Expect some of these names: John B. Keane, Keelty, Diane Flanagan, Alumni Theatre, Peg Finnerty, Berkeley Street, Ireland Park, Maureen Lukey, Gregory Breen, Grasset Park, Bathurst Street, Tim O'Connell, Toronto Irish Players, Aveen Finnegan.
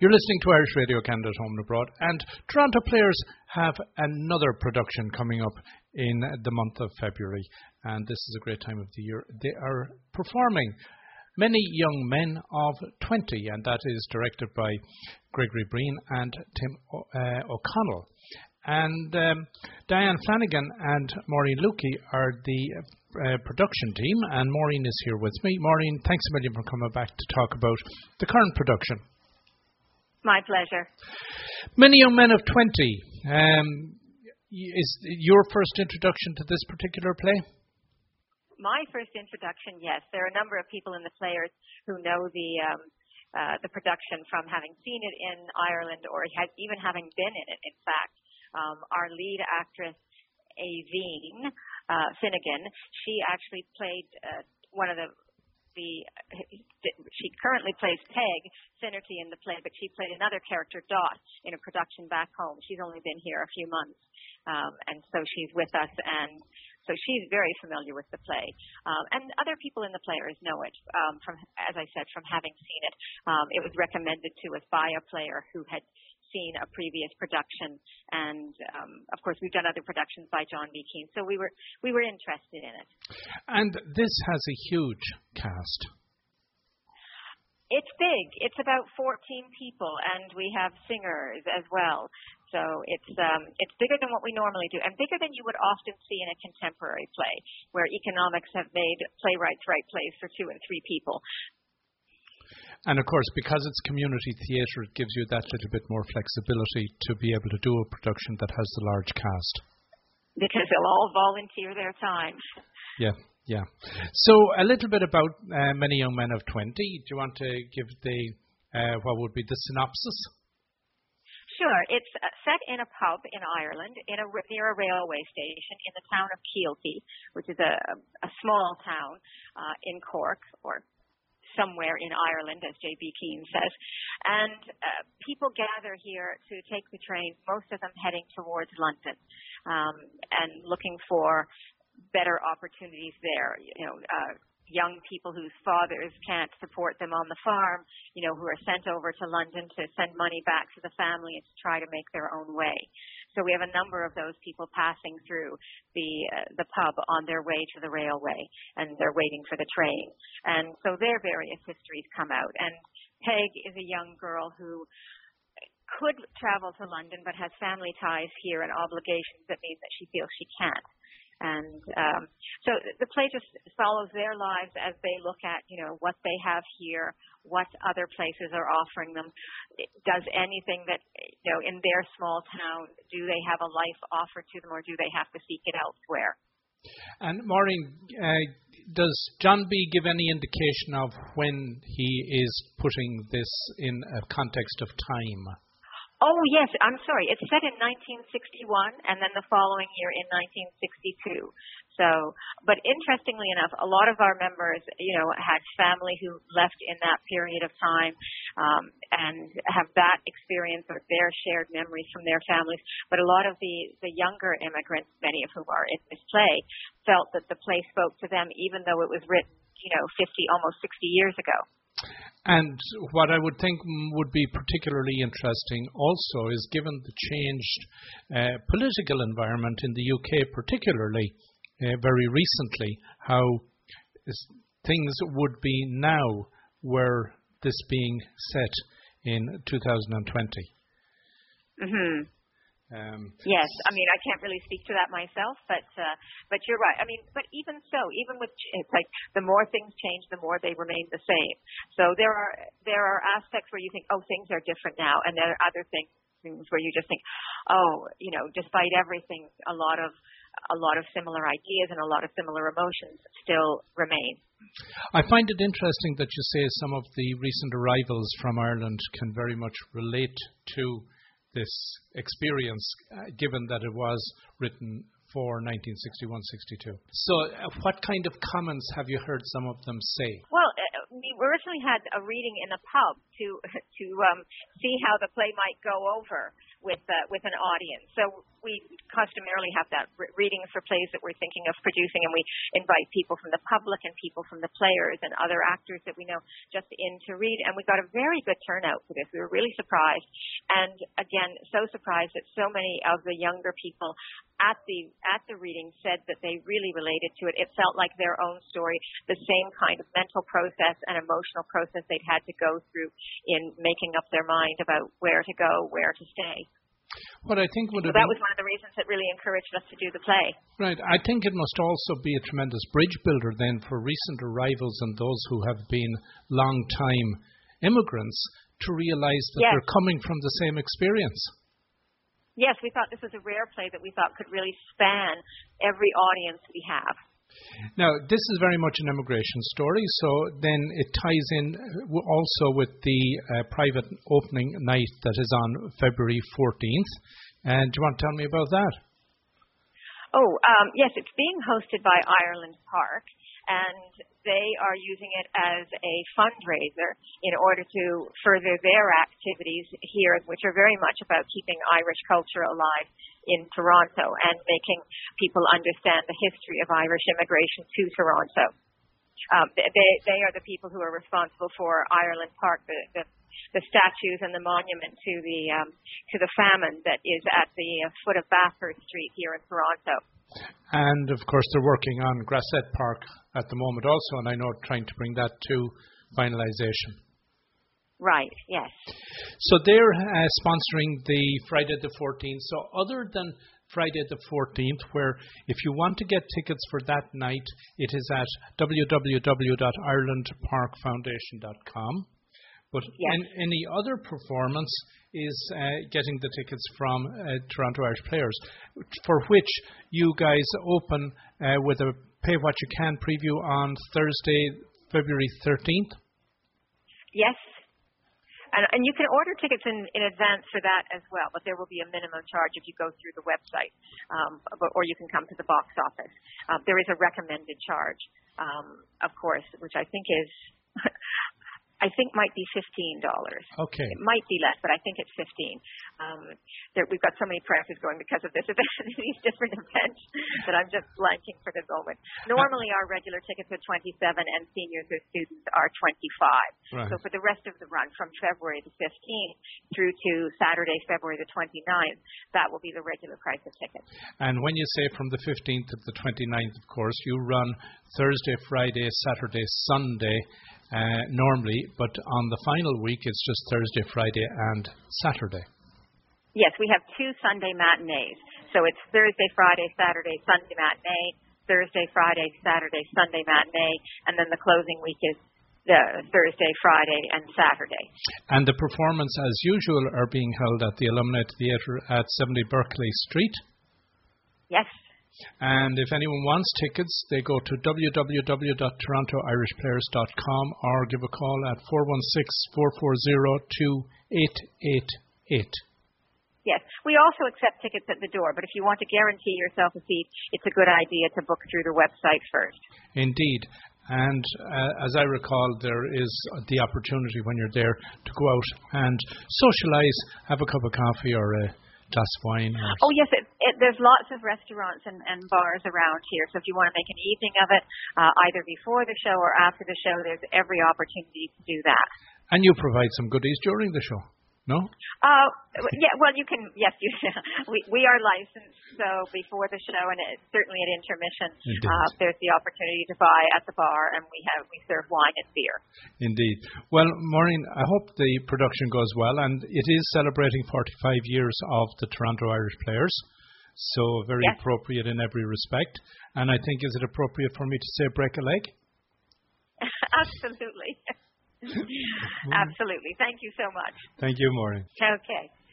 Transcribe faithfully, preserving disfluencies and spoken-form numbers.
You're listening to Irish Radio Canada at home and abroad, and Toronto Players have another production coming up in the month of February, and this is a great time of the year. They are performing Many Young Men of twenty, and that is directed by Gregory Breen and Tim o- uh, O'Connell. And um, Diane Flanagan and Maureen Lukey are the uh, production team, and Maureen is here with me. Maureen, thanks a million for coming back to talk about the current production. My pleasure. Many Young Men of twenty, um, is your first introduction to this particular play? My first introduction, yes. There are a number of people in the Players who know the um, uh, the production from having seen it in Ireland, or has even having been in it, in fact. Um, our lead actress, Aveen uh, Finnegan, she actually played uh, one of the, the – she currently plays Peg Finnerty in the play, but she played another character, Dot, in a production back home. She's only been here a few months, um, and so she's with us, and – so she's very familiar with the play. Um, and other people in the Players know it, um, from, as I said, from having seen it. Um, it was recommended to us by a player who had seen a previous production. And, um, of course, we've done other productions by John B. Keane. So we were we were interested in it. And this has a huge cast. It's big. It's about fourteen people, and we have singers as well. So it's um, it's bigger than what we normally do, and bigger than you would often see in a contemporary play, where economics have made playwrights write plays for two and three people. And of course, because it's community theatre, it gives you that little bit more flexibility to be able to do a production that has the large cast. Because they'll all volunteer their time. Yeah, yeah. So a little bit about uh, Many Young Men of twenty. Do you want to give the uh, what would be the synopsis? Sure. It's set in a pub in Ireland, in a, near a railway station in the town of Keelty, which is a, a small town uh, in Cork, or somewhere in Ireland, as J B Keane says. And uh, people gather here to take the train, most of them heading towards London um, and looking for better opportunities there, you know, uh, young people whose fathers can't support them on the farm, you know, who are sent over to London to send money back to the family and to try to make their own way. So we have a number of those people passing through the uh, the pub on their way to the railway, and they're waiting for the train. And so their various histories come out. And Peg is a young girl who could travel to London but has family ties here and obligations that mean that she feels she can't. And um, so the play just follows their lives as they look at, you know, what they have here, what other places are offering them. Does anything that, you know, in their small town, do they have a life offered to them, or do they have to seek it elsewhere? And Maureen, uh, does John B. give any indication of when he is putting this in a context of time? Oh, yes, I'm sorry. It's set in nineteen sixty-one and then the following year in nineteen sixty-two. So, but interestingly enough, a lot of our members, you know, had family who left in that period of time um, and have that experience or their shared memories from their families. But a lot of the, the younger immigrants, many of whom are in this play, felt that the play spoke to them even though it was written, you know, fifty, almost sixty years ago. And what I would think would be particularly interesting also is, given the changed uh, political environment in the U K, particularly uh, very recently, how things would be now were this being set in two thousand twenty. Mm-hmm. Um, yes, I mean, I can't really speak to that myself, but uh, but you're right. I mean, but even so, even with it's like the more things change, the more they remain the same. So there are there are aspects where you think, oh, things are different now, and there are other things where you just think, oh, you know, despite everything, a lot of a lot of similar ideas and a lot of similar emotions still remain. I find it interesting that you say some of the recent arrivals from Ireland can very much relate to this experience, uh, given that it was written for nineteen sixty-one sixty-two. So uh, what kind of comments have you heard some of them say? Well, uh, we originally had a reading in a pub to to um, see how the play might go over with uh, with an audience. So we customarily have that re- reading for plays that we're thinking of producing, and we invite people from the public and people from the players and other actors that we know just in to read. And we got a very good turnout for this. We were really surprised, and again, so surprised that so many of the younger people at the at the reading said that they really related to it. It felt like their own story, the same kind of mental process and emotional process they'd had to go through in making up their mind about where to go, where to stay. What I think would so have that been, was one of the reasons that really encouraged us to do the play. Right. I think it must also be a tremendous bridge builder then for recent arrivals and those who have been long-time immigrants to realize that yes. they're coming from the same experience. Yes, we thought this was a rare play that we thought could really span every audience we have. Now, this is very much an immigration story, so then it ties in also with the uh, private opening night that is on February fourteenth. And do you want to tell me about that? Oh, um, yes, it's being hosted by Ireland Park, and they are using it as a fundraiser in order to further their activities here, which are very much about keeping Irish culture alive in Toronto and making people understand the history of Irish immigration to Toronto. Um, they, they are the people who are responsible for Ireland Park, the, the, the statues and the monument to the um, to the famine that is at the foot of Bathurst Street here in Toronto. And, of course, they're working on Grasset Park at the moment also, and I know trying to bring that to finalization. Right, yes. So they're uh, sponsoring the Friday the fourteenth. So other than Friday the fourteenth, where if you want to get tickets for that night, it is at w w w dot ireland park foundation dot com. But yes. an, any other performance is uh, getting the tickets from uh, Toronto Irish Players, for which you guys open uh, with a Pay What You Can preview on Thursday, February thirteenth. Yes. And, and you can order tickets in, in advance for that as well, but there will be a minimum charge if you go through the website, um, but, or you can come to the box office. Uh, there is a recommended charge, um, of course, which I think is... I think might be fifteen dollars. Okay. It might be less, but I think it's fifteen dollars. Um, there, we've got so many prices going because of this event, these different events, that I'm just blanking for the moment. Normally our regular tickets are twenty-seven dollars and seniors or students are twenty-five dollars. Right. So for the rest of the run, from February the fifteenth through to Saturday, February the twenty-ninth, that will be the regular price of tickets. And when you say from the fifteenth to the twenty-ninth, of course, you run Thursday, Friday, Saturday, Sunday, Uh, normally, but on the final week it's just Thursday, Friday and Saturday. Yes, we have two Sunday matinees. So it's Thursday, Friday, Saturday, Sunday matinee, Thursday, Friday, Saturday, Sunday matinee, and then the closing week is the Thursday, Friday and Saturday. And the performance, as usual, are being held at the Alumni Theatre at seventy Berkeley Street. Yes. And if anyone wants tickets, they go to w w w dot toronto irish players dot com or give a call at four one six, four four zero, two eight eight eight. Yes, we also accept tickets at the door, but if you want to guarantee yourself a seat, it's a good idea to book through the website first. Indeed. And uh, as I recall, there is the opportunity when you're there to go out and socialize, have a cup of coffee or a glass of wine. Or oh, yes, it, it, there's lots of restaurants and, and bars around here, so if you want to make an evening of it, uh, either before the show or after the show, there's every opportunity to do that. And you provide some goodies during the show, no? Uh, yeah, well, you can, yes, you, we, we are licensed, so before the show, and it, certainly at intermission, uh, there's the opportunity to buy at the bar, and we have we serve wine and beer. Indeed. Well, Maureen, I hope the production goes well, and it is celebrating forty-five years of the Toronto Irish Players, so very yes. appropriate in every respect. And I think, is it appropriate for me to say break a leg? Absolutely. Absolutely. Thank you so much. Thank you, Maureen. Okay.